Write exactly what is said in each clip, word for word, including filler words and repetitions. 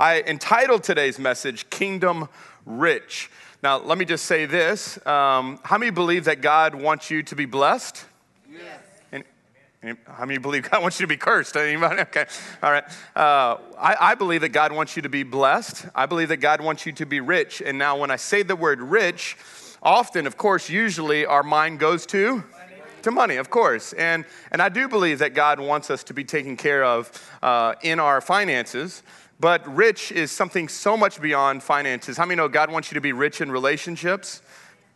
I entitled today's message, Kingdom Rich. Now, let me just say this. Um, how many believe that God wants you to be blessed? Yes. And, and how many believe God wants you to be cursed? Anybody? Okay, all right. Uh, I, I believe that God wants you to be blessed. I believe that God wants you to be rich. And now when I say the word rich, often, of course, usually our mind goes to? To money, of course. And, and I do believe that God wants us to be taken care of uh, in our finances. But rich is something so much beyond finances. How many know God wants you to be rich in relationships?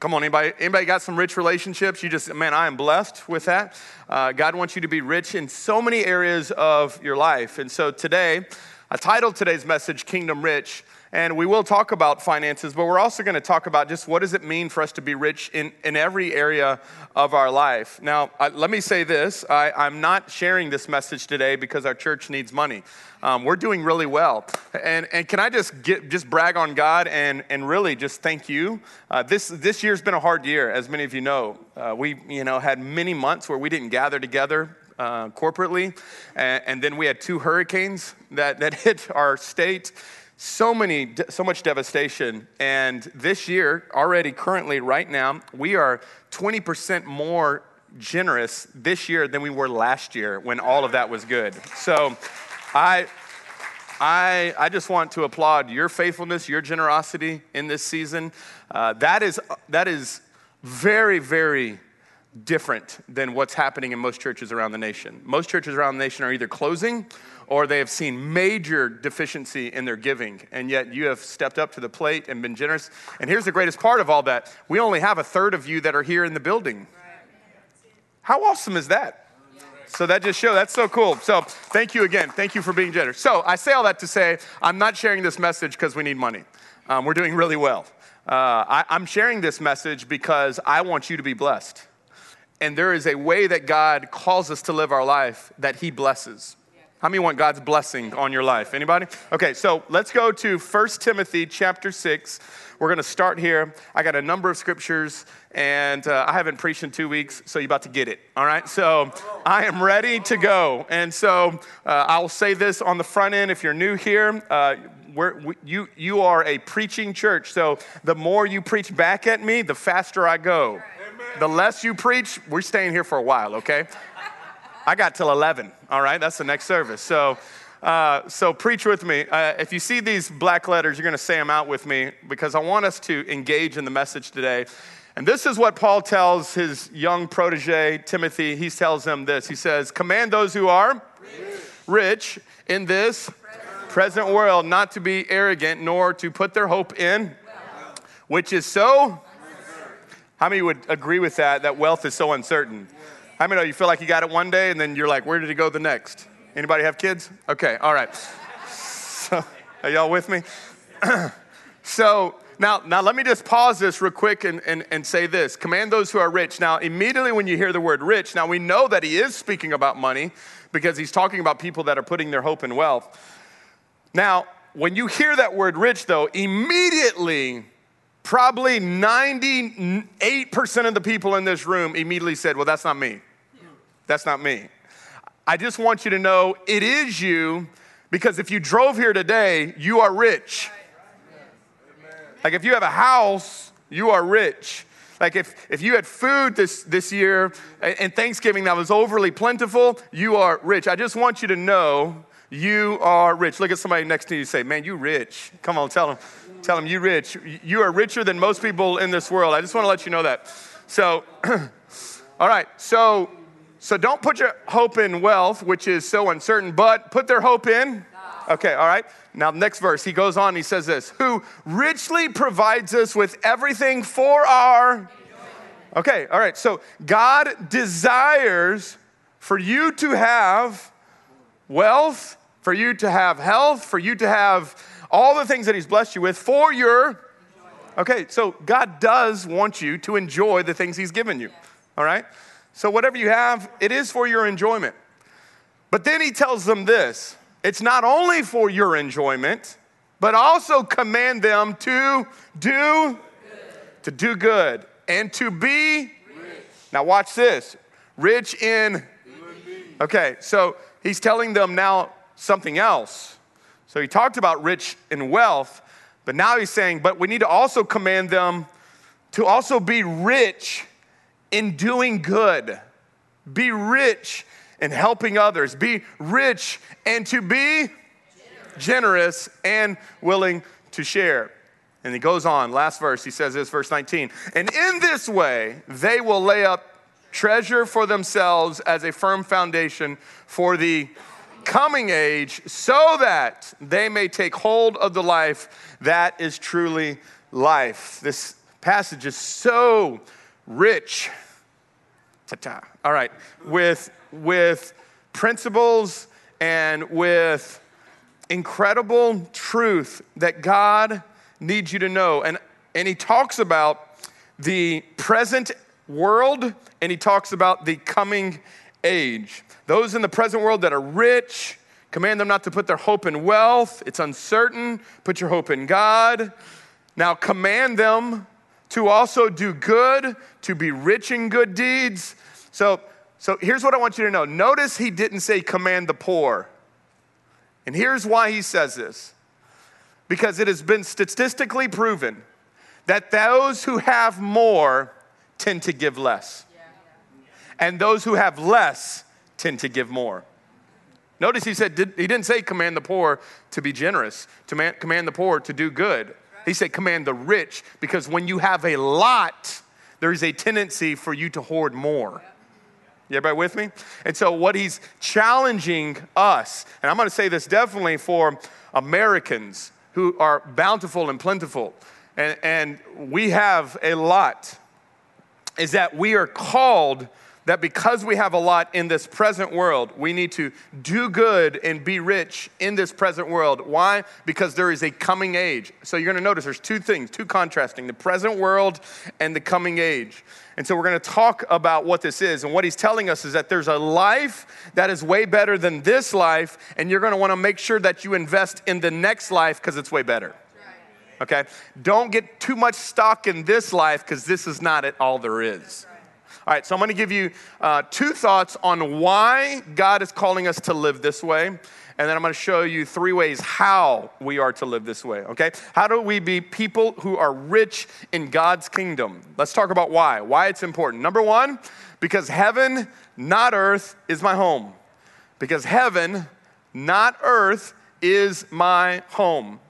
Come on, anybody, anybody got some rich relationships? You just, man, I am blessed with that. Uh, God wants you to be rich in so many areas of your life. And so today, I titled today's message, Kingdom Rich. And we will talk about finances, but we're also going to talk about just what does it mean for us to be rich in, in every area of our life. Now, I, let me say this. I, I'm not sharing this message today because our church needs money. Um, we're doing really well. And and can I just get, just brag on God and, and really just thank you? Uh, this this year's been a hard year, as many of you know. Uh, we you know had many months where we didn't gather together uh, corporately. And, and then we had two hurricanes that, that hit our state. So many, so much devastation. And this year, already currently right now, we are twenty percent more generous this year than we were last year when all of that was good. So I, I, I just want to applaud your faithfulness, your generosity in this season. Uh, that is, that is very, very different than what's happening in most churches around the nation. Most churches around the nation are either closing or they have seen major deficiency in their giving, and yet you have stepped up to the plate and been generous. And here's the greatest part of all that. We only have a third of you that are here in the building. How awesome is that? So that just shows, that's so cool. So thank you again. Thank you for being generous. So I say all that to say, I'm not sharing this message because we need money. Um, we're doing really well. Uh, I, I'm sharing this message because I want you to be blessed. And there is a way that God calls us to live our life that he blesses. How many want God's blessing on your life? Anybody? Okay, so let's go to First Timothy chapter six. We're going to start here. I got a number of scriptures, and uh, I haven't preached in two weeks, so you're about to get it, all right? So I am ready to go. And so uh, I'll say this on the front end. If you're new here, uh, we're, we, you, you are a preaching church. So the more you preach back at me, the faster I go. The less you preach, we're staying here for a while, okay? I got till eleven, all right? That's the next service. So uh, so preach with me. Uh, if you see these black letters, you're going to say them out with me because I want us to engage in the message today. And this is what Paul tells his young protege, Timothy. He tells him this. He says, command those who are rich, rich in this present. present world not to be arrogant nor to put their hope in, wealth, which is so uncertain. How many would agree with that, that wealth is so uncertain? How many know you feel like you got it one day and then you're like, where did it go the next? Anybody have kids? Okay, all right. So, are y'all with me? So now, now let me just pause this real quick and, and, and say this. Command those who are rich. Now, immediately when you hear the word rich, now we know that he is speaking about money because he's talking about people that are putting their hope in wealth. Now, when you hear that word rich, though, immediately probably ninety-eight percent of the people in this room immediately said, well, that's not me. That's not me. I just want you to know it is you, because if you drove here today, you are rich. Like if you have a house, you are rich. Like if, if you had food this, this year and Thanksgiving that was overly plentiful, you are rich. I just want you to know you are rich. Look at somebody next to you and say, man, you rich. Come on, tell them. Tell them, you rich. You are richer than most people in this world. I just want to let you know that. So, all right. So, so don't put your hope in wealth, which is so uncertain, but put their hope in. Okay, all right. Now, next verse. He goes on. He says this. Who richly provides us with everything for our. Okay, all right. So, God desires for you to have wealth, for you to have health, for you to have all the things that he's blessed you with for your, okay, so God does want you to enjoy the things he's given you, all right? So whatever you have, it is for your enjoyment. But then he tells them this, it's not only for your enjoyment, but also command them to do, to do good and to be, rich. Now watch this, rich in, okay, so he's telling them now something else. So he talked about rich in wealth, but now he's saying, but we need to also command them to also be rich in doing good, be rich in helping others, be rich and to be generous, generous and willing to share. And he goes on, last verse, he says this, verse nineteen, and in this way, they will lay up treasure for themselves as a firm foundation for the coming age, so that they may take hold of the life that is truly life. This passage is so rich, ta-ta, all right, with, with principles and with incredible truth that God needs you to know. And, and he talks about the present world, and he talks about the coming age. Those in the present world that are rich, command them not to put their hope in wealth. It's uncertain. Put your hope in God. Now command them to also do good, to be rich in good deeds. So, so here's what I want you to know. Notice he didn't say command the poor. And here's why he says this. Because it has been statistically proven that those who have more tend to give less. And those who have less tend to give more. Notice he said, did, he didn't say command the poor to be generous, to man, command the poor to do good. He said command the rich, because when you have a lot, there is a tendency for you to hoard more. Everybody with me? And so what he's challenging us, and I'm going to say this definitely for Americans, who are bountiful and plentiful, and, and we have a lot, is that we are called that because we have a lot in this present world, we need to do good and be rich in this present world. Why? Because there is a coming age. So you're gonna notice there's two things, two contrasting, the present world and the coming age. And so we're gonna talk about what this is. And what he's telling us is that there's a life that is way better than this life, and you're gonna wanna make sure that you invest in the next life because it's way better. Okay? Don't get too much stock in this life because this is not it all there is. All right, so I'm gonna give you uh, two thoughts on why God is calling us to live this way, and then I'm gonna show you three ways how we are to live this way, okay? How do we be people who are rich in God's kingdom? Let's talk about why, why it's important. Number one, because heaven, not earth, is my home. Because heaven, not earth, is my home.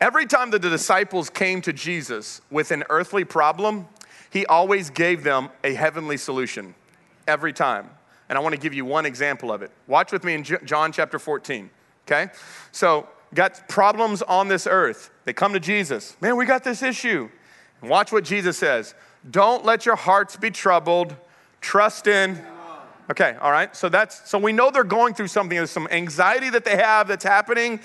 Every time that the disciples came to Jesus with an earthly problem, he always gave them a heavenly solution every time. And I want to give you one example of it. Watch with me in John chapter fourteen, okay? So got problems on this earth. They come to Jesus. Man, we got this issue. And watch what Jesus says. Don't let your hearts be troubled. Trust in. Okay, all right. So that's so we know they're going through something. There's some anxiety that they have that's happening.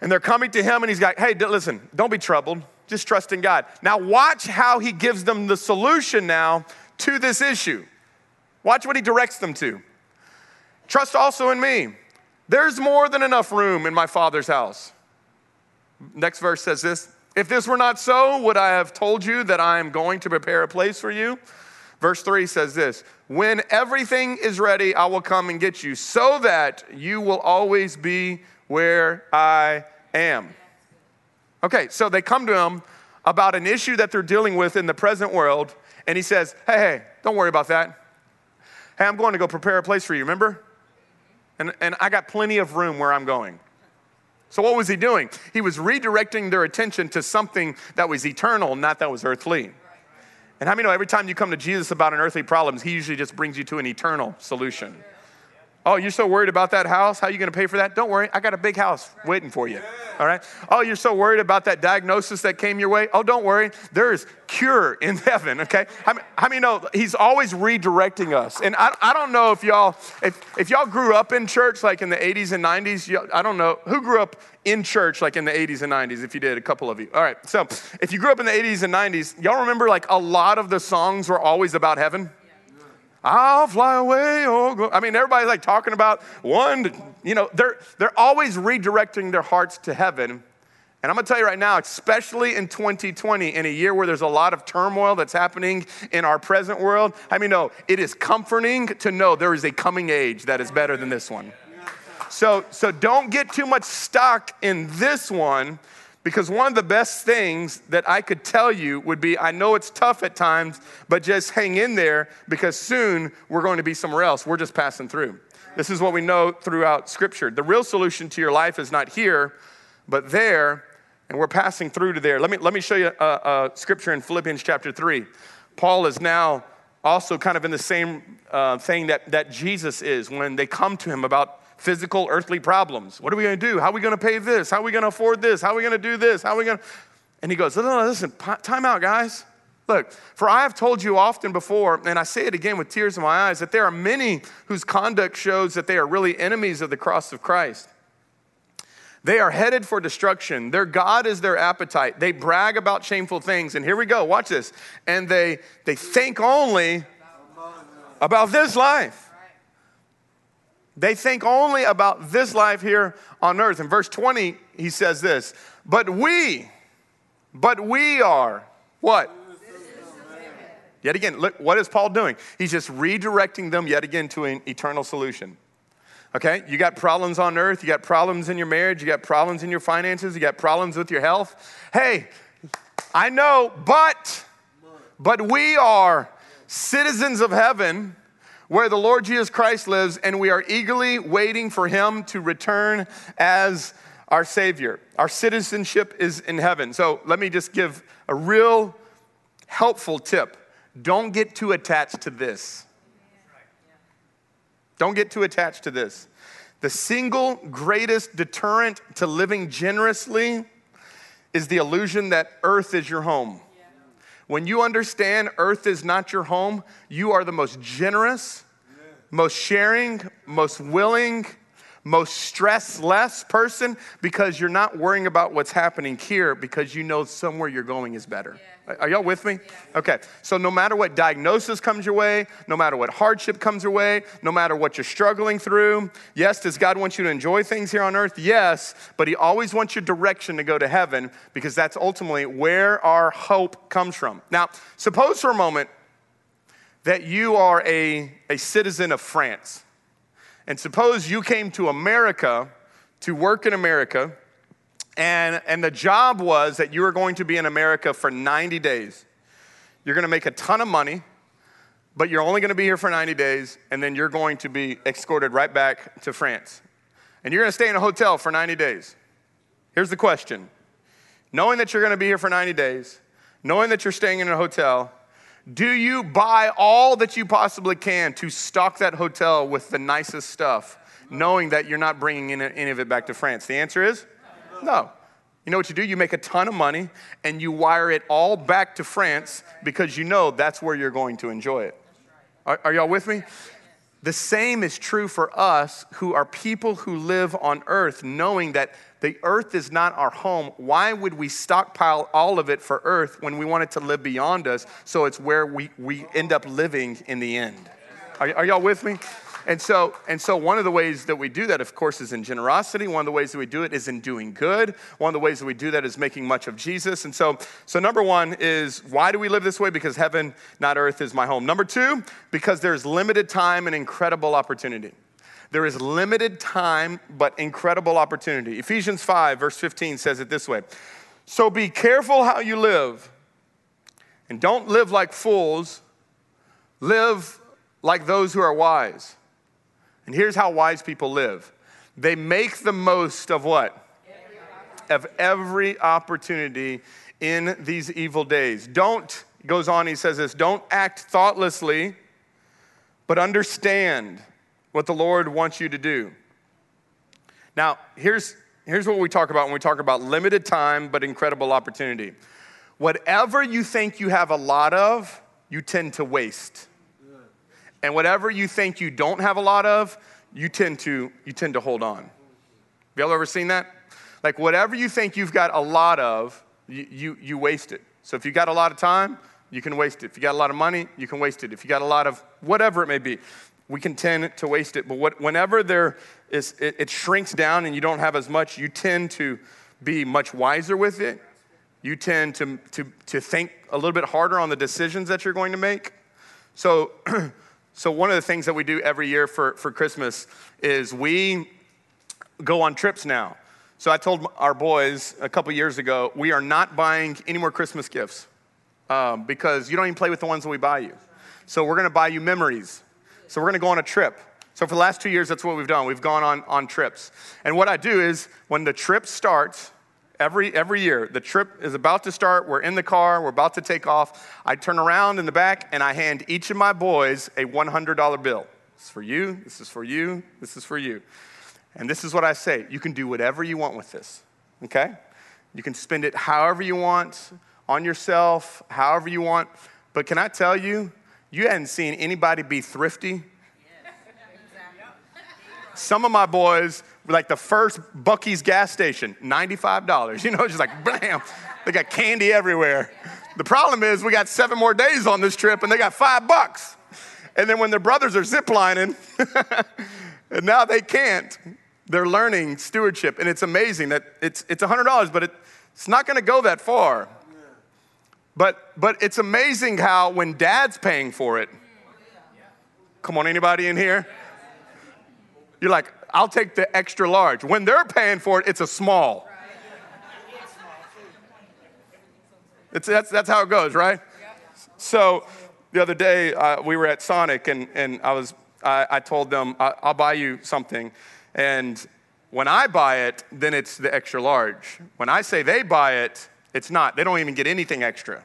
And they're coming to him and he's like, hey, listen, don't be troubled. Just trust in God. Now watch how he gives them the solution now to this issue. Watch what he directs them to. Trust also in me. There's more than enough room in my Father's house. Next verse says this. If this were not so, would I have told you that I am going to prepare a place for you? Verse three says this. When everything is ready, I will come and get you so that you will always be where I am. Okay, so they come to him about an issue that they're dealing with in the present world, and he says, hey, hey, don't worry about that. Hey, I'm going to go prepare a place for you, remember? And, and I got plenty of room where I'm going. So what was he doing? He was redirecting their attention to something that was eternal, not that was earthly. And how many know every time you come to Jesus about an earthly problem, he usually just brings you to an eternal solution. Oh, you're so worried about that house? How are you going to pay for that? Don't worry. I got a big house waiting for you. All right? Oh, you're so worried about that diagnosis that came your way? Oh, don't worry. There is cure in heaven, okay? I mean, no, he's always redirecting us. And I, I don't know if y'all, if, if y'all grew up in church like in the eighties and nineties, I don't know. Who grew up in church like in the eighties and nineties? If you did, a couple of you. All right. So if you grew up in the eighties and nineties, y'all remember like a lot of the songs were always about heaven? I'll fly away. Oh, go. I mean, everybody's like talking about one, you know, they're, they're always redirecting their hearts to heaven. And I'm going to tell you right now, especially in twenty twenty, in a year where there's a lot of turmoil that's happening in our present world, I mean, no, it is comforting to know there is a coming age that is better than this one. So, so don't get too much stock in this one, because one of the best things that I could tell you would be, I know it's tough at times, but just hang in there, because soon we're going to be somewhere else. We're just passing through. This is what we know throughout Scripture. The real solution to your life is not here, but there, and we're passing through to there. Let me, let me show you a, a Scripture in Philippians chapter three. Paul is now also kind of in the same uh, thing that, that Jesus is when they come to him about physical, earthly problems. What are we going to do? How are we going to pay this? How are we going to afford this? How are we going to do this? How are we going to? And he goes, no, no, no, listen, time out, guys. Look, for I have told you often before, and I say it again with tears in my eyes, that there are many whose conduct shows that they are really enemies of the cross of Christ. They are headed for destruction. Their God is their appetite. They brag about shameful things. And here we go, watch this. And they, they think only about this life. They think only about this life here on earth. In verse twenty, he says this, but we, but we are what? Yet again, look, what is Paul doing? He's just redirecting them yet again to an eternal solution. Okay, you got problems on earth, you got problems in your marriage, you got problems in your finances, you got problems with your health. Hey, I know, but, but we are citizens of heaven where the Lord Jesus Christ lives, and we are eagerly waiting for him to return as our Savior. Our citizenship is in heaven. So let me just give a real helpful tip. Don't get too attached to this. Don't get too attached to this. The single greatest deterrent to living generously is the illusion that earth is your home. When you understand earth is not your home, you are the most generous, most sharing, most willing, most stress-less person, because you're not worrying about what's happening here, because you know somewhere you're going is better. Yeah. Are y'all with me? Yeah. Okay, so no matter what diagnosis comes your way, no matter what hardship comes your way, no matter what you're struggling through, yes, does God want you to enjoy things here on earth? Yes, but he always wants your direction to go to heaven, because that's ultimately where our hope comes from. Now, suppose for a moment that you are a, a citizen of France. And suppose you came to America to work in America, and, and the job was that you were going to be in America for ninety days. You're going to make a ton of money, but you're only going to be here for ninety days, and then you're going to be escorted right back to France. And you're going to stay in a hotel for ninety days. Here's the question. Knowing that you're going to be here for ninety days, knowing that you're staying in a hotel, do you buy all that you possibly can to stock that hotel with the nicest stuff, knowing that you're not bringing in any of it back to France? The answer is no. You know what you do? You make a ton of money, and you wire it all back to France, because you know that's where you're going to enjoy it. Are, are y'all with me? The same is true for us who are people who live on earth, knowing that the earth is not our home. Why would we stockpile all of it for earth when we want it to live beyond us, so it's where we, we end up living in the end? Are, are y'all with me? And so, and so one of the ways that we do that, of course, is in generosity. One of the ways that we do it is in doing good. One of the ways that we do that is making much of Jesus. And so, so number one is, why do we live this way? Because heaven, not earth, is my home. Number two, because there's limited time and incredible opportunity. There is limited time, but incredible opportunity. Ephesians five, verse fifteen says it this way. So be careful how you live, and don't live like fools. Live like those who are wise. And here's how wise people live. They make the most of what? Every of every opportunity in these evil days. Don't, goes on, he says this, don't act thoughtlessly, but understand what the Lord wants you to do. Now, here's, here's what we talk about when we talk about limited time, but incredible opportunity. Whatever you think you have a lot of, you tend to waste. And whatever you think you don't have a lot of, you tend to you tend to hold on. Have y'all ever seen that? Like, whatever you think you've got a lot of, you, you you waste it. So if you got a lot of time, you can waste it. If you got a lot of money, you can waste it. If you got a lot of whatever it may be, we can tend to waste it. But what, whenever there is it, it shrinks down and you don't have as much, you tend to be much wiser with it. You tend to to to think a little bit harder on the decisions that you're going to make. So. So one of the things that we do every year for, for Christmas is we go on trips now. So I told our boys a couple years ago, we are not buying any more Christmas gifts um, because you don't even play with the ones that we buy you. So we're gonna buy you memories. So we're gonna go on a trip. So for the last two years, that's what we've done. We've gone on, on trips. And what I do is when the trip starts, every every year, the trip is about to start, we're in the car, we're about to take off, I turn around in the back and I hand each of my boys a one hundred dollar bill. This is for you, this is for you, this is for you. And this is what I say, you can do whatever you want with this, okay? You can spend it however you want, on yourself, however you want. But can I tell you, you hadn't seen anybody be thrifty. Some of my boys, like the first Buc-ee's gas station, ninety-five dollars. You know, it's just like, bam, they got candy everywhere. The problem is we got seven more days on this trip and they got five bucks. And then when their brothers are ziplining, and now they can't, they're learning stewardship. And it's amazing that it's it's one hundred dollars, but it, it's not gonna go that far. But, but it's amazing how when dad's paying for it, come on, anybody in here? You're like, I'll take the extra large. When they're paying for it, it's a small. It's, that's, that's how it goes, right? So the other day, uh, we were at Sonic, and, and I, was, I, I told them, I, I'll buy you something. And when I buy it, then it's the extra large. When I say they buy it, it's not. They don't even get anything extra.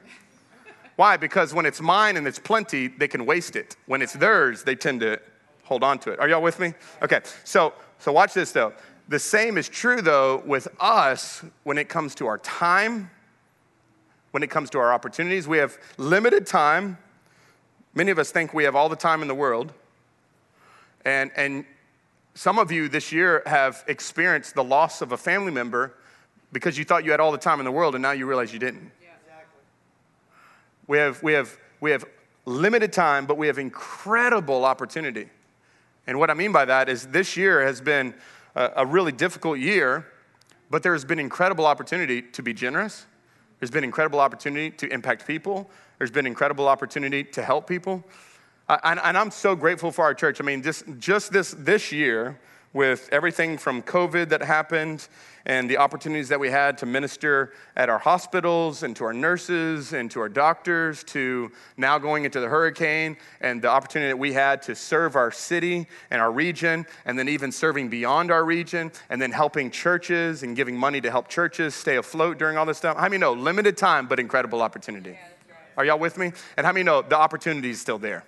Why? Because when it's mine and it's plenty, they can waste it. When it's theirs, they tend to hold on to it. Are y'all with me? Okay, so so watch this though. The same is true though with us when it comes to our time, when it comes to our opportunities. We have limited time. Many of us think we have all the time in the world. And, and some of you this year have experienced the loss of a family member because you thought you had all the time in the world and now you realize you didn't. Yeah, exactly. We have, we have, we have limited time, but we have incredible opportunity. And what I mean by that is this year has been a, a really difficult year, but there has been incredible opportunity to be generous. There's been incredible opportunity to impact people. There's been incredible opportunity to help people. Uh, and, and I'm so grateful for our church. I mean, just, just this, this year, with everything from COVID that happened and the opportunities that we had to minister at our hospitals and to our nurses and to our doctors to now going into the hurricane and the opportunity that we had to serve our city and our region and then even serving beyond our region and then helping churches and giving money to help churches stay afloat during all this stuff. How many know? Limited time, but incredible opportunity. Yeah, that's right. Are y'all with me? And how many know the opportunity is still there?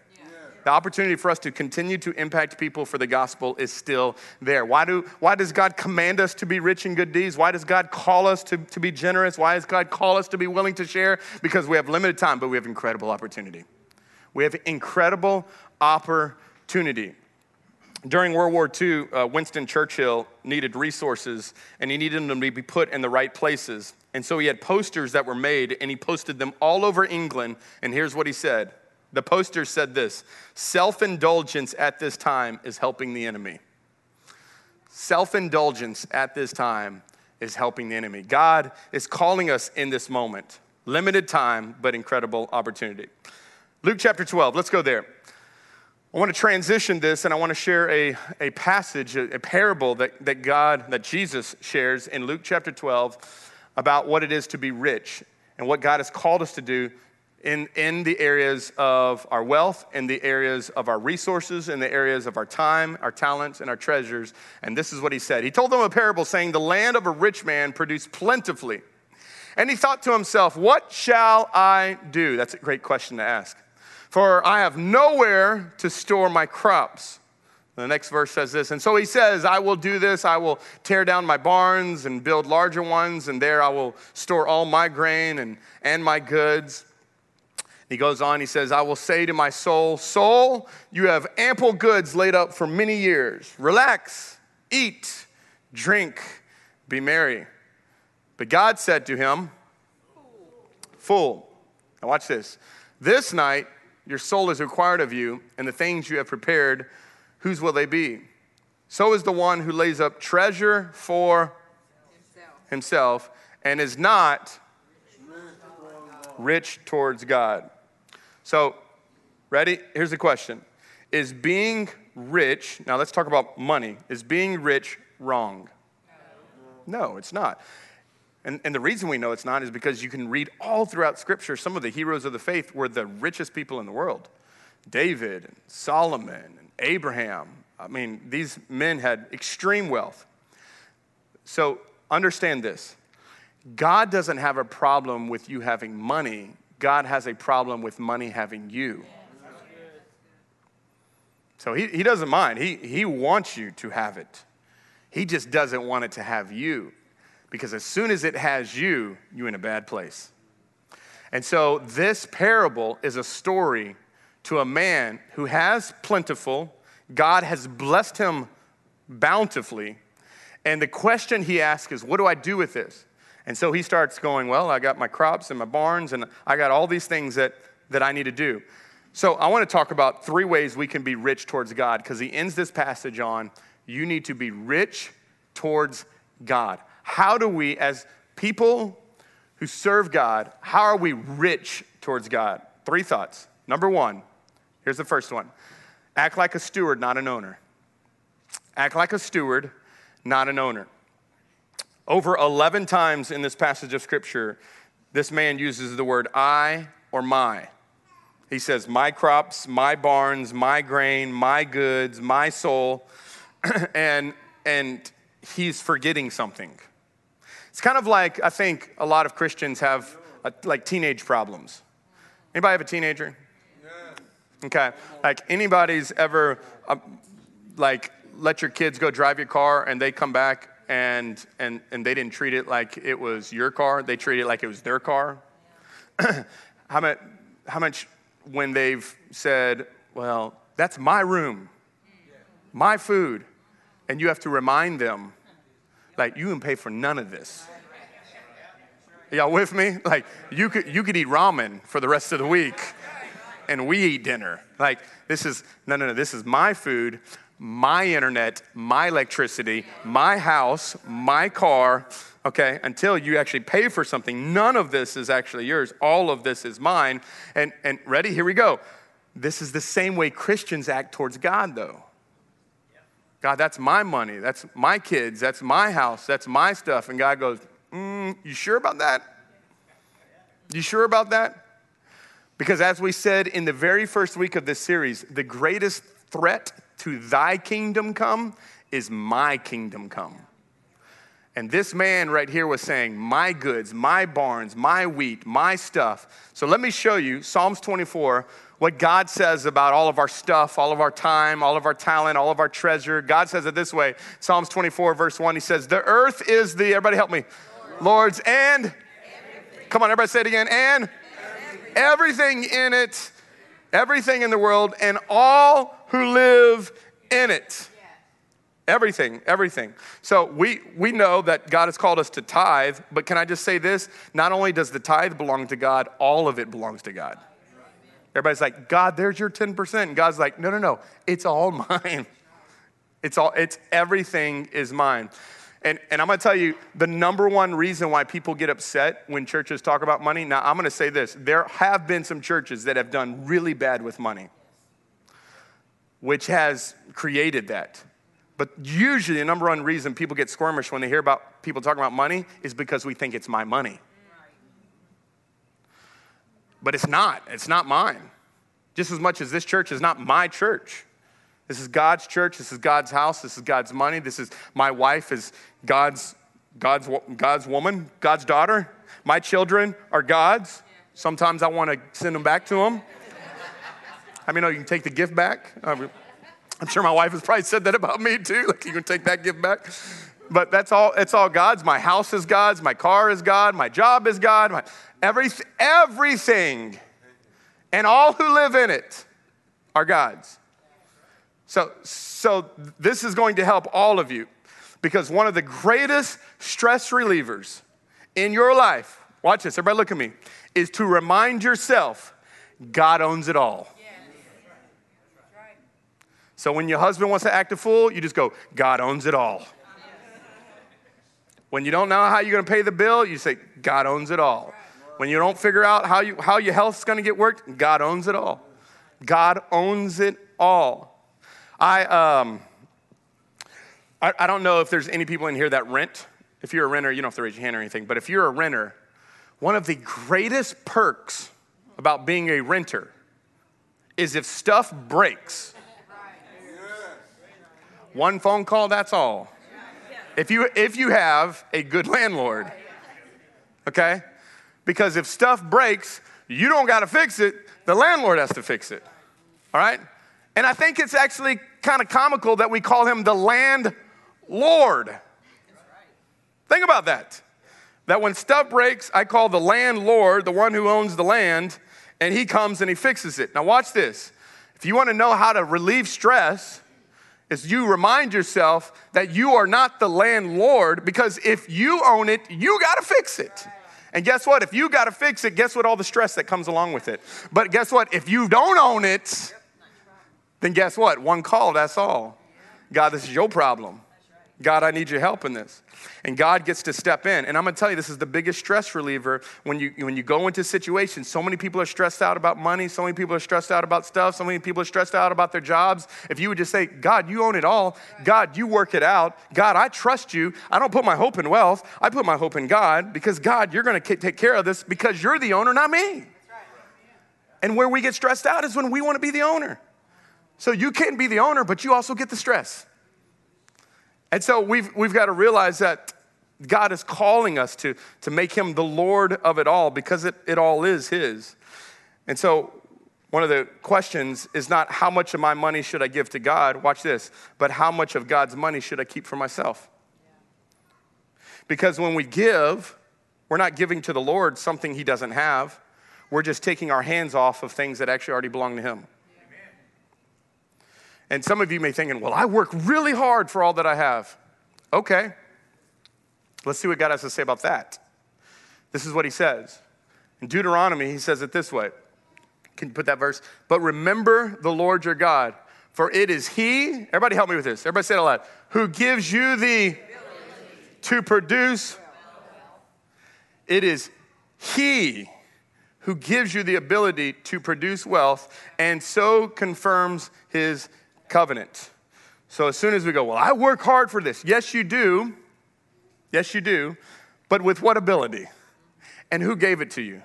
The opportunity for us to continue to impact people for the gospel is still there. Why do? Why does God command us to be rich in good deeds? Why does God call us to, to be generous? Why does God call us to be willing to share? Because we have limited time, but we have incredible opportunity. We have incredible opportunity. During World War Two, uh, Winston Churchill needed resources, and he needed them to be put in the right places. And so he had posters that were made, and he posted them all over England, and here's what he said. The poster said this: self-indulgence at this time is helping the enemy. Self-indulgence at this time is helping the enemy. God is calling us in this moment. Limited time, but incredible opportunity. Luke chapter twelve, let's go there. I want to transition this and I want to share a, a passage, a, a parable that, that God, that Jesus shares in Luke chapter twelve about what it is to be rich and what God has called us to do In, in the areas of our wealth, in the areas of our resources, in the areas of our time, our talents, and our treasures. And this is what he said. He told them a parable saying, the land of a rich man produced plentifully. And he thought to himself, what shall I do? That's a great question to ask. For I have nowhere to store my crops. The next verse says this, and so he says, I will do this, I will tear down my barns and build larger ones, and there I will store all my grain and, and my goods. He goes on, he says, I will say to my soul, soul, you have ample goods laid up for many years. Relax, eat, drink, be merry. But God said to him, fool. Now watch this. This night your soul is required of you, and the things you have prepared, whose will they be? So is the one who lays up treasure for himself, himself and is not rich towards God. So, ready? Here's the question. Is being rich, now let's talk about money. Is being rich wrong? No, it's not. And, and the reason we know it's not is because you can read all throughout Scripture, some of the heroes of the faith were the richest people in the world. David, and Solomon, and Abraham. I mean, these men had extreme wealth. So understand this. God doesn't have a problem with you having money. God has a problem with money having you. So he, he doesn't mind. He, he wants you to have it. He just doesn't want it to have you. Because as soon as it has you, you're in a bad place. And so this parable is a story to a man who has plentiful. God has blessed him bountifully. And the question he asks is, what do I do with this? And so he starts going, well, I got my crops and my barns, and I got all these things that, that I need to do. So I want to talk about three ways we can be rich towards God, because he ends this passage on, you need to be rich towards God. How do we, as people who serve God, how are we rich towards God? Three thoughts. Number one, here's the first one. Act like a steward, not an owner. Act like a steward, not an owner. Over eleven times in this passage of Scripture, this man uses the word I or my. He says, my crops, my barns, my grain, my goods, my soul, and, and he's forgetting something. It's kind of like, I think a lot of Christians have a, like teenage problems. Anybody have a teenager? Okay, like anybody's ever uh, like let your kids go drive your car and they come back and and and they didn't treat it like it was your car. They treat it like it was their car. Yeah. how much? How much when they've said, "Well, that's my room, yeah. my food," and you have to remind them, like, you didn't pay for none of this. Are y'all with me? Like, you could you could eat ramen for the rest of the week. And we eat dinner. Like, this is, no, no, no, this is my food, my internet, my electricity, my house, my car, okay? Until you actually pay for something, none of this is actually yours. All of this is mine. And, and ready? Here we go. This is the same way Christians act towards God, though. God, that's my money. That's my kids. That's my house. That's my stuff. And God goes, mm, you sure about that? You sure about that? Because as we said in the very first week of this series, the greatest threat to thy kingdom come is my kingdom come. And this man right here was saying, my goods, my barns, my wheat, my stuff. So let me show you Psalms twenty-four, what God says about all of our stuff, all of our time, all of our talent, all of our treasure. God says it this way, Psalms twenty-four, verse one, he says, the earth is the, everybody help me, Lord. Lord's and, everything. Come on, everybody say it again, and. Everything in it, everything in the world, and all who live in it. Everything, everything. So we, we know that God has called us to tithe, but can I just say this? Not only does the tithe belong to God, all of it belongs to God. Everybody's like, God, there's your ten percent. And God's like, no, no, no, it's all mine. It's all, it's everything is mine. And, and I'm going to tell you the number one reason why people get upset when churches talk about money. Now, I'm going to say this. There have been some churches that have done really bad with money, which has created that. But usually the number one reason people get squirmish when they hear about people talking about money is because we think it's my money. But it's not. It's not mine. Just as much as this church is not my church. This is God's church. This is God's house. This is God's money. This is my wife is God's, God's, God's woman, God's daughter. My children are God's. Sometimes I want to send them back to him. I mean, oh, you can take the gift back. I'm sure my wife has probably said that about me too. Like, you can take that gift back. But that's all. It's all God's. My house is God's. My car is God. My job is God. My every, everything, and all who live in it are God's. So, so this is going to help all of you, because one of the greatest stress relievers in your life, watch this, everybody look at me, is to remind yourself, God owns it all. Yeah. That's right. So when your husband wants to act a fool, you just go, God owns it all. Yeah. When you don't know how you're going to pay the bill, you say, God owns it all. Right. When you don't figure out how, you, how your health's going to get worked, God owns it all. God owns it all. I um, I, I don't know if there's any people in here that rent. if you're a renter, you don't have to raise your hand or anything, but if you're a renter, one of the greatest perks about being a renter is if stuff breaks, one phone call, that's all. If you, if you have a good landlord, okay? Because if stuff breaks, you don't got to fix it. The landlord has to fix it, all right? And I think it's actually kind of comical that we call him the landlord. Think about that. That when stuff breaks, I call the landlord, the one who owns the land, and he comes and he fixes it. Now watch this. If you want to know how to relieve stress, is you remind yourself that you are not the landlord, because if you own it, you got to fix it. And guess what? If you got to fix it, guess what? All the stress that comes along with it. But guess what? If you don't own it, then guess what? One call, that's all. God, this is your problem. God, I need your help in this. And God gets to step in. And I'm going to tell you, this is the biggest stress reliever when you when you go into situations. So many people are stressed out about money. So many people are stressed out about stuff. So many people are stressed out about their jobs. If you would just say, God, you own it all. God, you work it out. God, I trust you. I don't put my hope in wealth. I put my hope in God, because, God, you're going to take care of this because you're the owner, not me. And where we get stressed out is when we want to be the owner. So you can be the owner, but you also get the stress. And so we've, we've got to realize that God is calling us to, to make him the Lord of it all, because it, it all is his. And so one of the questions is not how much of my money should I give to God, watch this, but how much of God's money should I keep for myself? Because when we give, we're not giving to the Lord something he doesn't have. We're just taking our hands off of things that actually already belong to him. And some of you may be thinking, well, I work really hard for all that I have. Okay, let's see what God has to say about that. This is what he says. In Deuteronomy, he says it this way. Can you put that verse? But remember the Lord your God, for it is he, everybody help me with this. Everybody say it aloud. Who gives you the ability to produce. It is he who gives you the ability to produce wealth, and so confirms his covenant. So as soon as we go, well, I work hard for this. Yes, you do. Yes, you do. But with what ability? And who gave it to you?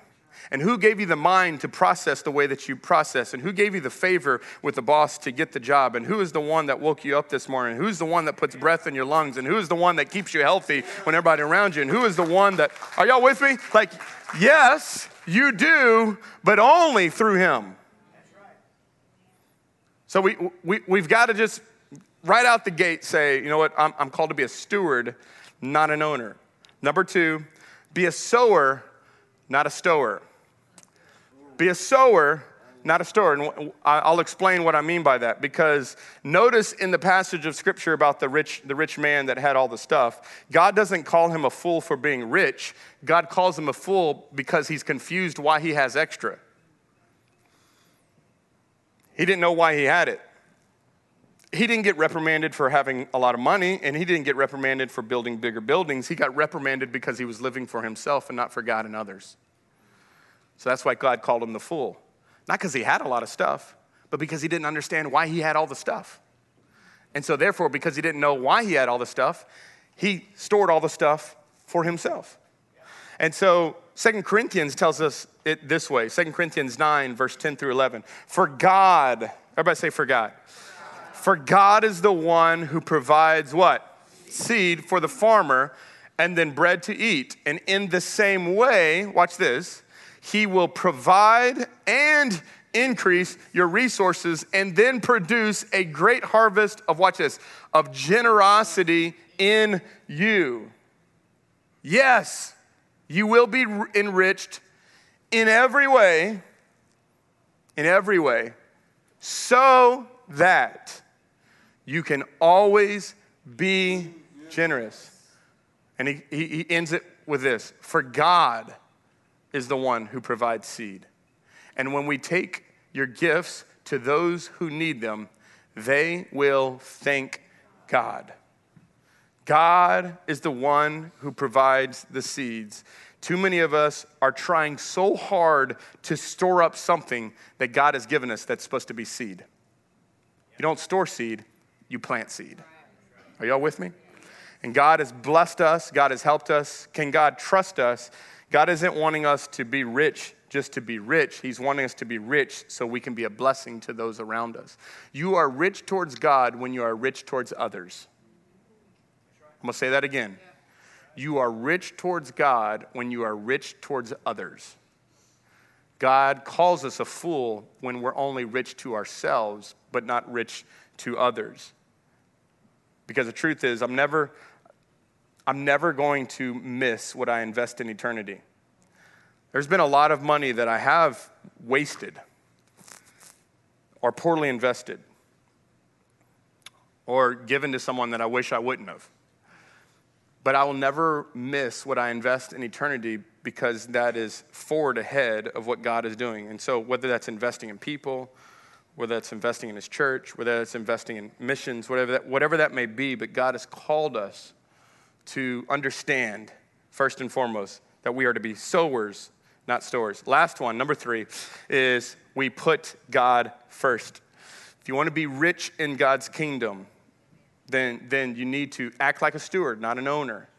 And who gave you the mind to process the way that you process? And who gave you the favor with the boss to get the job? And who is the one that woke you up this morning? Who's the one that puts breath in your lungs? And who is the one that keeps you healthy when everybody around you? And who is the one that, are y'all with me? Like, yes, you do, but only through him. So we, we, we've got to just right out the gate say, you know what, I'm, I'm called to be a steward, not an owner. Number two, be a sower, not a stower. Be a sower, not a stower. And I'll explain what I mean by that, because notice in the passage of Scripture about the rich, the rich man that had all the stuff, God doesn't call him a fool for being rich. God calls him a fool because he's confused why he has extra. He didn't know why he had it. He didn't get reprimanded for having a lot of money, and he didn't get reprimanded for building bigger buildings. He got reprimanded because he was living for himself and not for God and others. So that's why God called him the fool. Not because he had a lot of stuff, but because he didn't understand why he had all the stuff. And so therefore, because he didn't know why he had all the stuff, he stored all the stuff for himself. And so Second Corinthians tells us it this way. Second Corinthians nine, verse ten through eleven. For God, everybody say for God. For God is the one who provides what? Seed for the farmer, and then bread to eat. And in the same way, watch this, he will provide and increase your resources, and then produce a great harvest of, watch this, of generosity in you. Yes. You will be enriched in every way, in every way, so that you can always be generous. And he, he, he ends it with this, for God is the one who provides seed. And when we take your gifts to those who need them, they will thank God. God is the one who provides the seeds. Too many of us are trying so hard to store up something that God has given us that's supposed to be seed. You don't store seed, you plant seed. Are y'all with me? And God has blessed us. God has helped us. Can God trust us? God isn't wanting us to be rich just to be rich. He's wanting us to be rich so we can be a blessing to those around us. You are rich towards God when you are rich towards others. I'm going to say that again. You are rich towards God when you are rich towards others. God calls us a fool when we're only rich to ourselves, but not rich to others. Because the truth is, I'm never, I'm never going to miss what I invest in eternity. There's been a lot of money that I have wasted or poorly invested or given to someone that I wish I wouldn't have. But I will never miss what I invest in eternity because that is forward ahead of what God is doing. And so whether that's investing in people, whether that's investing in his church, whether that's investing in missions, whatever that, whatever that may be, but God has called us to understand, first and foremost, that we are to be sowers, not stores. Last one, number three, is we put God first. If you want to be rich in God's kingdom, Then, then you need to act like a steward, not an owner.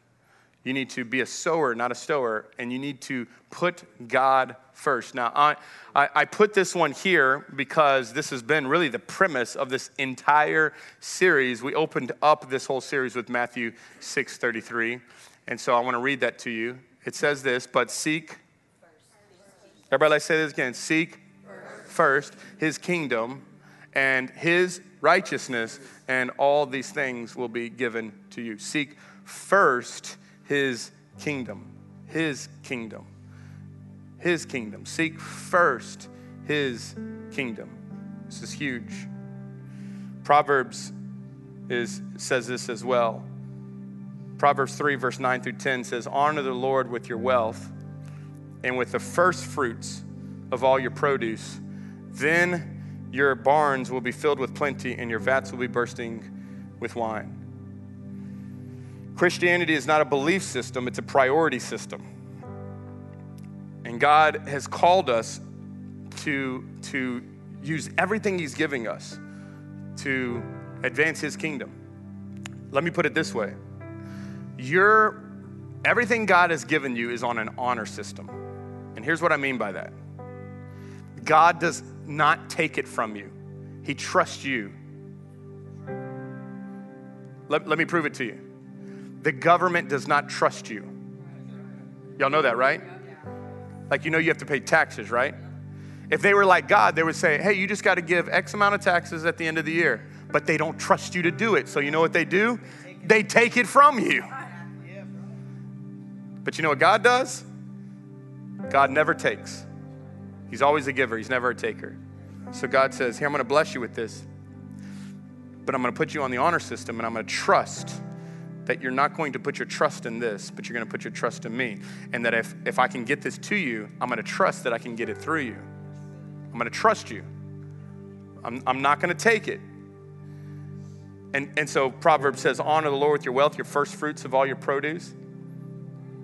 You need to be a sower, not a stower, and you need to put God first. Now, I, I, I put this one here because this has been really the premise of this entire series. We opened up this whole series with Matthew six thirty-three, and so I want to read that to you. It says this, but seek, everybody let's say this again, seek first his kingdom and his righteousness, and all these things will be given to you. Seek first his kingdom, his kingdom, his kingdom. Seek first his kingdom. This is huge. Proverbs is, says this as well. Proverbs three, verse nine through ten says, honor the Lord with your wealth and with the first fruits of all your produce. Then your barns will be filled with plenty and your vats will be bursting with wine. Christianity is not a belief system, it's a priority system. And God has called us to, to use everything he's giving us to advance his kingdom. Let me put it this way. Your, everything God has given you is on an honor system. And here's what I mean by that. God does not take it from you. He trusts you. Let, let me prove it to you. The government does not trust you. Y'all know that, right? Like, you know you have to pay taxes, right? If they were like God, they would say, hey, you just got to give X amount of taxes at the end of the year. But they don't trust you to do it. So you know what they do? They take it from you. But you know what God does? God never takes. He's always a giver. He's never a taker. So God says, here, I'm going to bless you with this, but I'm going to put you on the honor system, and I'm going to trust that you're not going to put your trust in this, but you're going to put your trust in me, and that if, if I can get this to you, I'm going to trust that I can get it through you. I'm going to trust you. I'm, I'm not going to take it. And, and so Proverbs says, honor the Lord with your wealth, your first fruits of all your produce,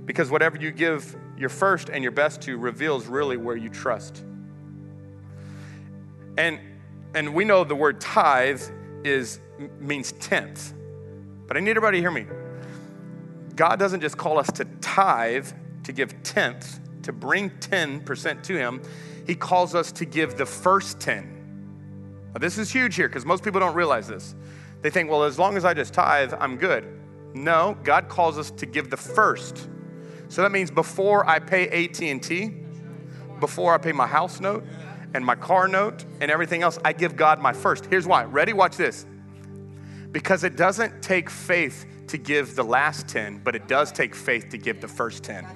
because whatever you give your first and your best to reveals really where you trust. And and we know the word tithe is means tenth. But I need everybody to hear me. God doesn't just call us to tithe, to give tenth, to bring ten percent to him. He calls us to give the first ten. Now, this is huge here because most people don't realize this. They think, well, as long as I just tithe, I'm good. No, God calls us to give the first. So that means before I pay A T and T, before I pay my house note and my car note and everything else, I give God my first. Here's why. Ready? Watch this. Because it doesn't take faith to give the last ten, but it does take faith to give the first ten.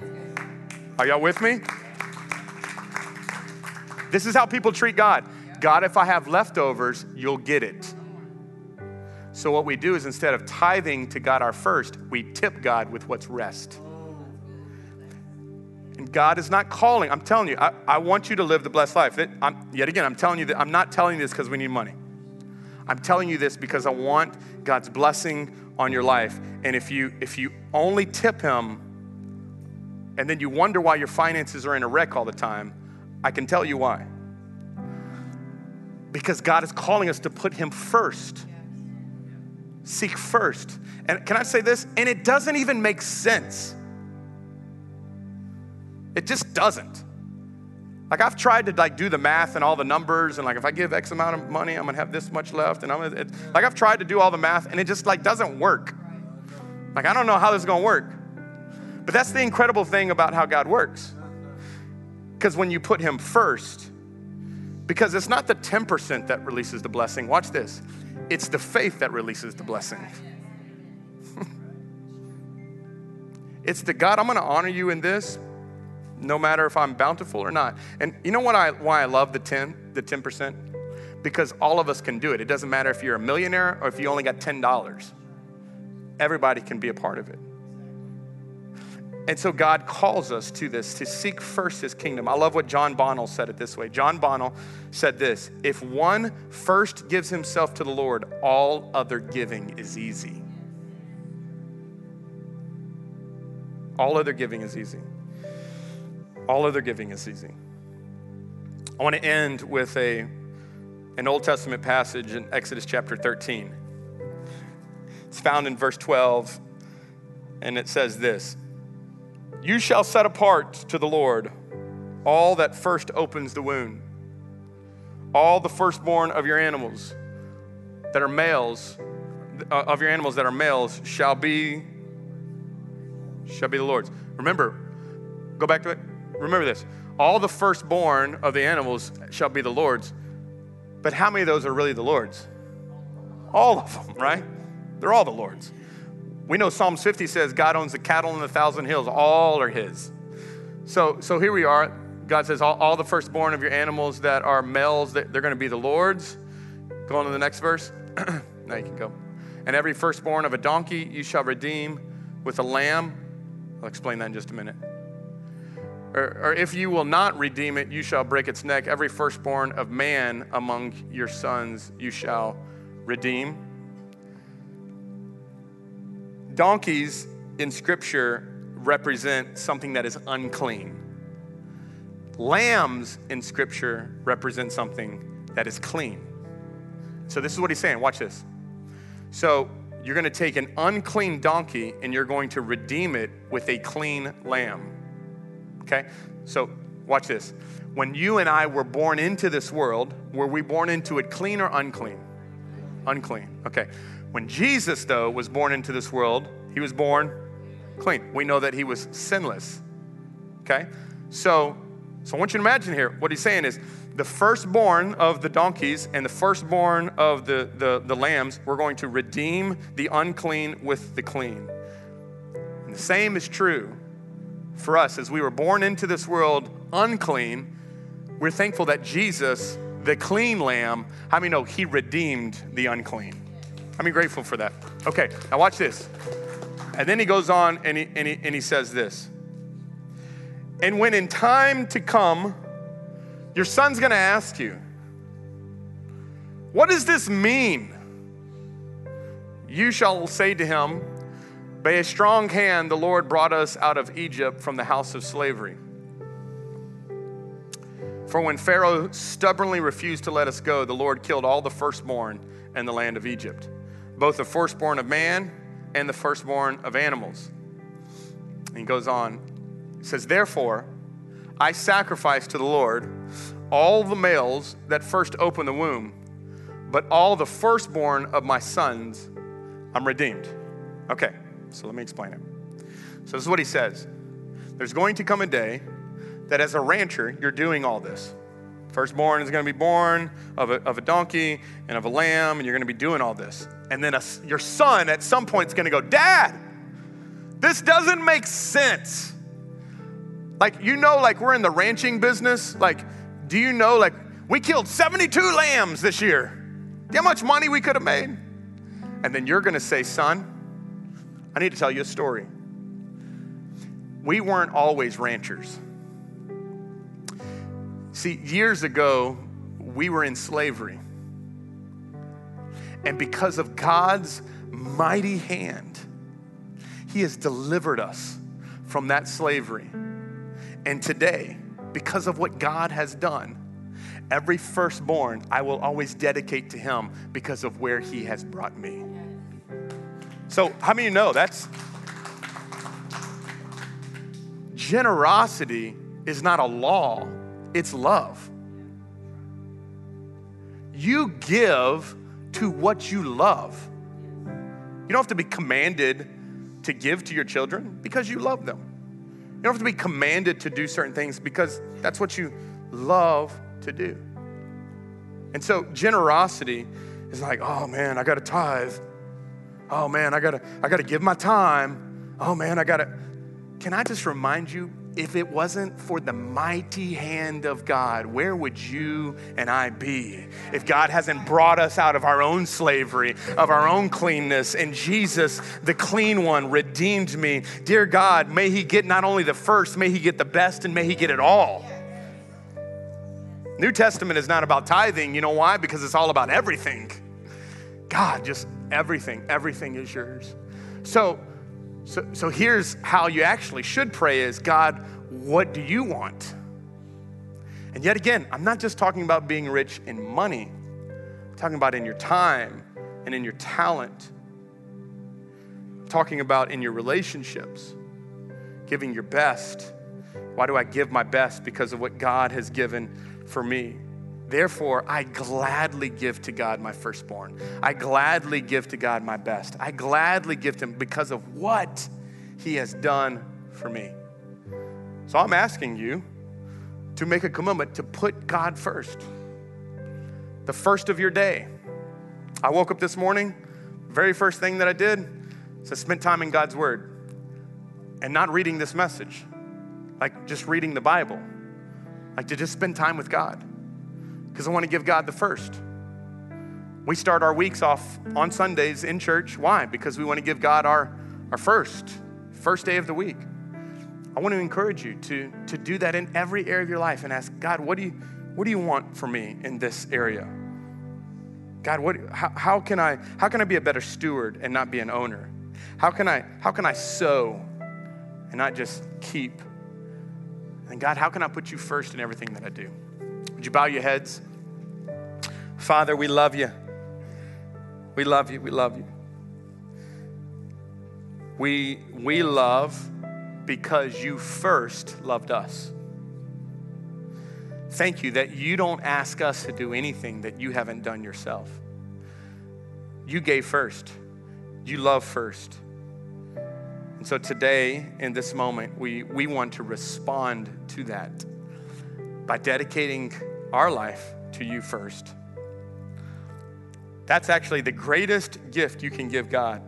Are y'all with me? This is how people treat God. God, if I have leftovers, you'll get it. So what we do is instead of tithing to God our first, we tip God with what's rest. And God is not calling. I'm telling you, I, I want you to live the blessed life. It, I'm, yet again, I'm telling you that I'm not telling you this because we need money. I'm telling you this because I want God's blessing on your life. And if you if you only tip him and then you wonder why your finances are in a wreck all the time, I can tell you why. Because God is calling us to put him first. seek first. And can I say this? And it doesn't even make sense. It just doesn't. Like, I've tried to like do the math and all the numbers, and like, if I give X amount of money, I'm gonna have this much left, and I'm gonna, it, like I've tried to do all the math, and it just like doesn't work. Like, I don't know how this is gonna work. But that's the incredible thing about how God works. Because when you put him first, because it's not the ten percent that releases the blessing. Watch this. It's the faith that releases the blessing. It's the God, I'm gonna honor you in this, no matter if I'm bountiful or not. And you know what I why I love the ten, the ten percent? Because all of us can do it. It doesn't matter if you're a millionaire or if you only got ten dollars. Everybody can be a part of it. And so God calls us to this, to seek first his kingdom. I love what John Bonnell said it this way. John Bonnell said this: if one first gives himself to the Lord, all other giving is easy. All other giving is easy. All other giving is easy. I want to end with a, an Old Testament passage in Exodus chapter thirteen. It's found in verse twelve, and it says this: you shall set apart to the Lord all that first opens the womb, all the firstborn of your animals that are males, uh, of your animals that are males shall be, shall be the Lord's. Remember, go back to it. Remember this, all the firstborn of the animals shall be the Lord's. But how many of those are really the Lord's? All of them, right? They're all the Lord's. We know Psalms fifty says God owns the cattle on the thousand hills. All are his. So, so here we are. God says all, all the firstborn of your animals that are males, they're going to be the Lord's. Go on to the next verse. Now you can go. And every firstborn of a donkey you shall redeem with a lamb. I'll explain that in just a minute. Or, or if you will not redeem it, you shall break its neck. Every firstborn of man among your sons you shall redeem. Donkeys in Scripture represent something that is unclean. Lambs in Scripture represent something that is clean. So this is what he's saying. Watch this. So you're going to take an unclean donkey and you're going to redeem it with a clean lamb. Okay? So watch this. When you and I were born into this world, were we born into it clean or unclean? Unclean. Okay. When Jesus, though, was born into this world, he was born clean. We know that he was sinless, okay? So, so I want you to imagine here, what he's saying is the firstborn of the donkeys and the firstborn of the, the, the lambs, we're going to redeem the unclean with the clean. And the same is true for us. As we were born into this world unclean, we're thankful that Jesus, the clean lamb, how many know he redeemed the unclean? I'm grateful for that. Okay, now watch this. And then he goes on and he, and, he, and he says this. And when in time to come, your son's gonna ask you, what does this mean? You shall say to him, by a strong hand the Lord brought us out of Egypt from the house of slavery. For when Pharaoh stubbornly refused to let us go, the Lord killed all the firstborn in the land of Egypt, both the firstborn of man and the firstborn of animals. And he goes on, he says, therefore, I sacrifice to the Lord all the males that first open the womb, but all the firstborn of my sons, I'm redeemed. Okay, so let me explain it. So this is what he says. There's going to come a day that as a rancher, you're doing all this. Firstborn is going to be born of a, of a donkey and of a lamb, and you're going to be doing all this. And then a, your son at some point is going to go, Dad, this doesn't make sense. Like, you know, like we're in the ranching business. Like, do you know, like we killed seventy-two lambs this year. Do you know how much money we could have made? And then you're going to say, son, I need to tell you a story. We weren't always ranchers. See, years ago, we were in slavery. And because of God's mighty hand, he has delivered us from that slavery. And today, because of what God has done, every firstborn I will always dedicate to him because of where he has brought me. So how many of you know that's, generosity is not a law, it's love. You give to what you love. You don't have to be commanded to give to your children because you love them. You don't have to be commanded to do certain things because that's what you love to do. And so generosity is like, oh man, I gotta tithe. Oh man, I gotta, I gotta give my time. Oh man, I gotta. Can I just remind you, if it wasn't for the mighty hand of God, where would you and I be? If God hasn't brought us out of our own slavery, of our own cleanness, and Jesus, the clean one, redeemed me. Dear God, may he get not only the first, may he get the best, and may he get it all. New Testament is not about tithing. You know why? Because it's all about everything. God, just everything, everything is yours. So, So, so here's how you actually should pray is, God, what do you want? And yet again, I'm not just talking about being rich in money. I'm talking about in your time and in your talent. I'm talking about in your relationships, giving your best. Why do I give my best? Because of what God has given for me. Therefore, I gladly give to God my firstborn. I gladly give to God my best. I gladly give to him because of what he has done for me. So I'm asking you to make a commitment to put God first. The first of your day. I woke up this morning, very first thing that I did is I spent time in God's word and not reading this message, like just reading the Bible, like to just spend time with God. Because I want to give God the first. We start our weeks off on Sundays in church. Why? Because we want to give God our, our first, first day of the week. I want to encourage you to, to do that in every area of your life and ask, God, what do you, what do you want for me in this area? God, what, how, how can I, how can I be a better steward and not be an owner? How can I, how can I sow and not just keep? And God, how can I put you first in everything that I do? Would you bow your heads? Father, we love you. We love you, we love you. We, we love because you first loved us. Thank you that you don't ask us to do anything that you haven't done yourself. You gave first, you love first. And so today, in this moment, we, we want to respond to that by dedicating our life to you first. That's actually the greatest gift you can give God,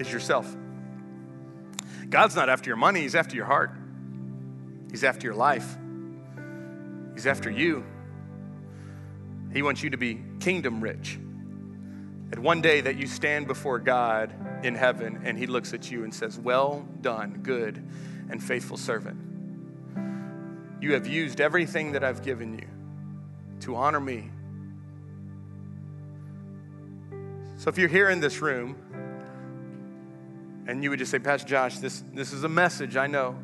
is yourself. God's not after your money, he's after your heart. He's after your life. He's after you. He wants you to be kingdom rich. That one day that you stand before God in heaven and he looks at you and says, well done, good and faithful servant. You have used everything that I've given you to honor me. So if you're here in this room and you would just say, Pastor Josh, this, this is a message I know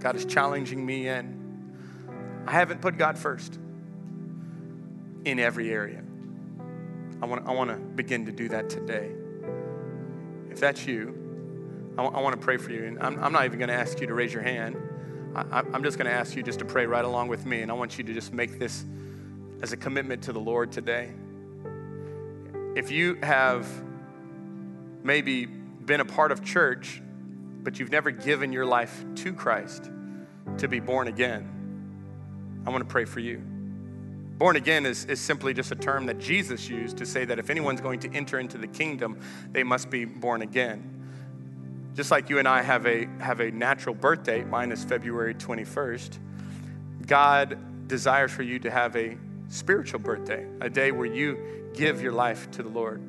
God is challenging me in. I haven't put God first in every area. I want, I want to begin to do that today. If that's you, I, I want to pray for you. And I'm, I'm not even going to ask you to raise your hand. I, I'm just going to ask you just to pray right along with me, and I want you to just make this as a commitment to the Lord today. If you have maybe been a part of church, but you've never given your life to Christ to be born again, I want to pray for you. Born again is, is simply just a term that Jesus used to say that if anyone's going to enter into the kingdom, they must be born again. Just like you and I have a have a natural birth date, mine is February twenty-first, God desires for you to have a spiritual birthday, a day where you give your life to the Lord,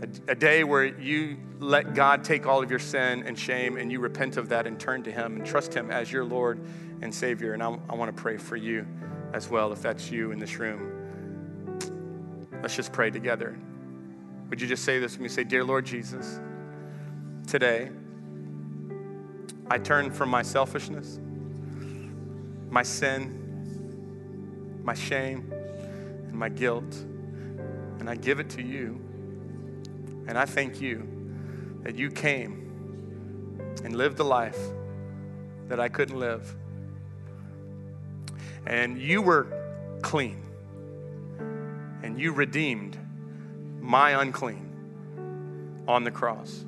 a, a day where you let God take all of your sin and shame and you repent of that and turn to him and trust him as your Lord and Savior. And I, I want to pray for you as well, if that's you in this room. Let's just pray together. Would you just say this with me? Say, dear Lord Jesus, today, I turn from my selfishness, my sin, my shame, and my guilt, and I give it to you. And I thank you that you came and lived a life that I couldn't live. And you were clean. And you redeemed my unclean on the cross.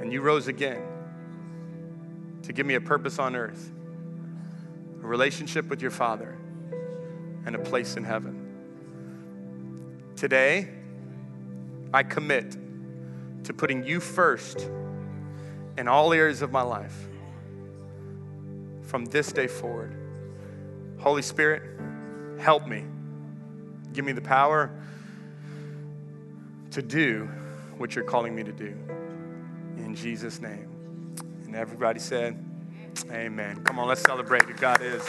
And you rose again to give me a purpose on earth, a relationship with your Father, and a place in heaven. Today, I commit to putting you first in all areas of my life from this day forward. Holy Spirit, help me. Give me the power to do what you're calling me to do. In Jesus' name. And everybody said, amen. Come on, let's celebrate who God is.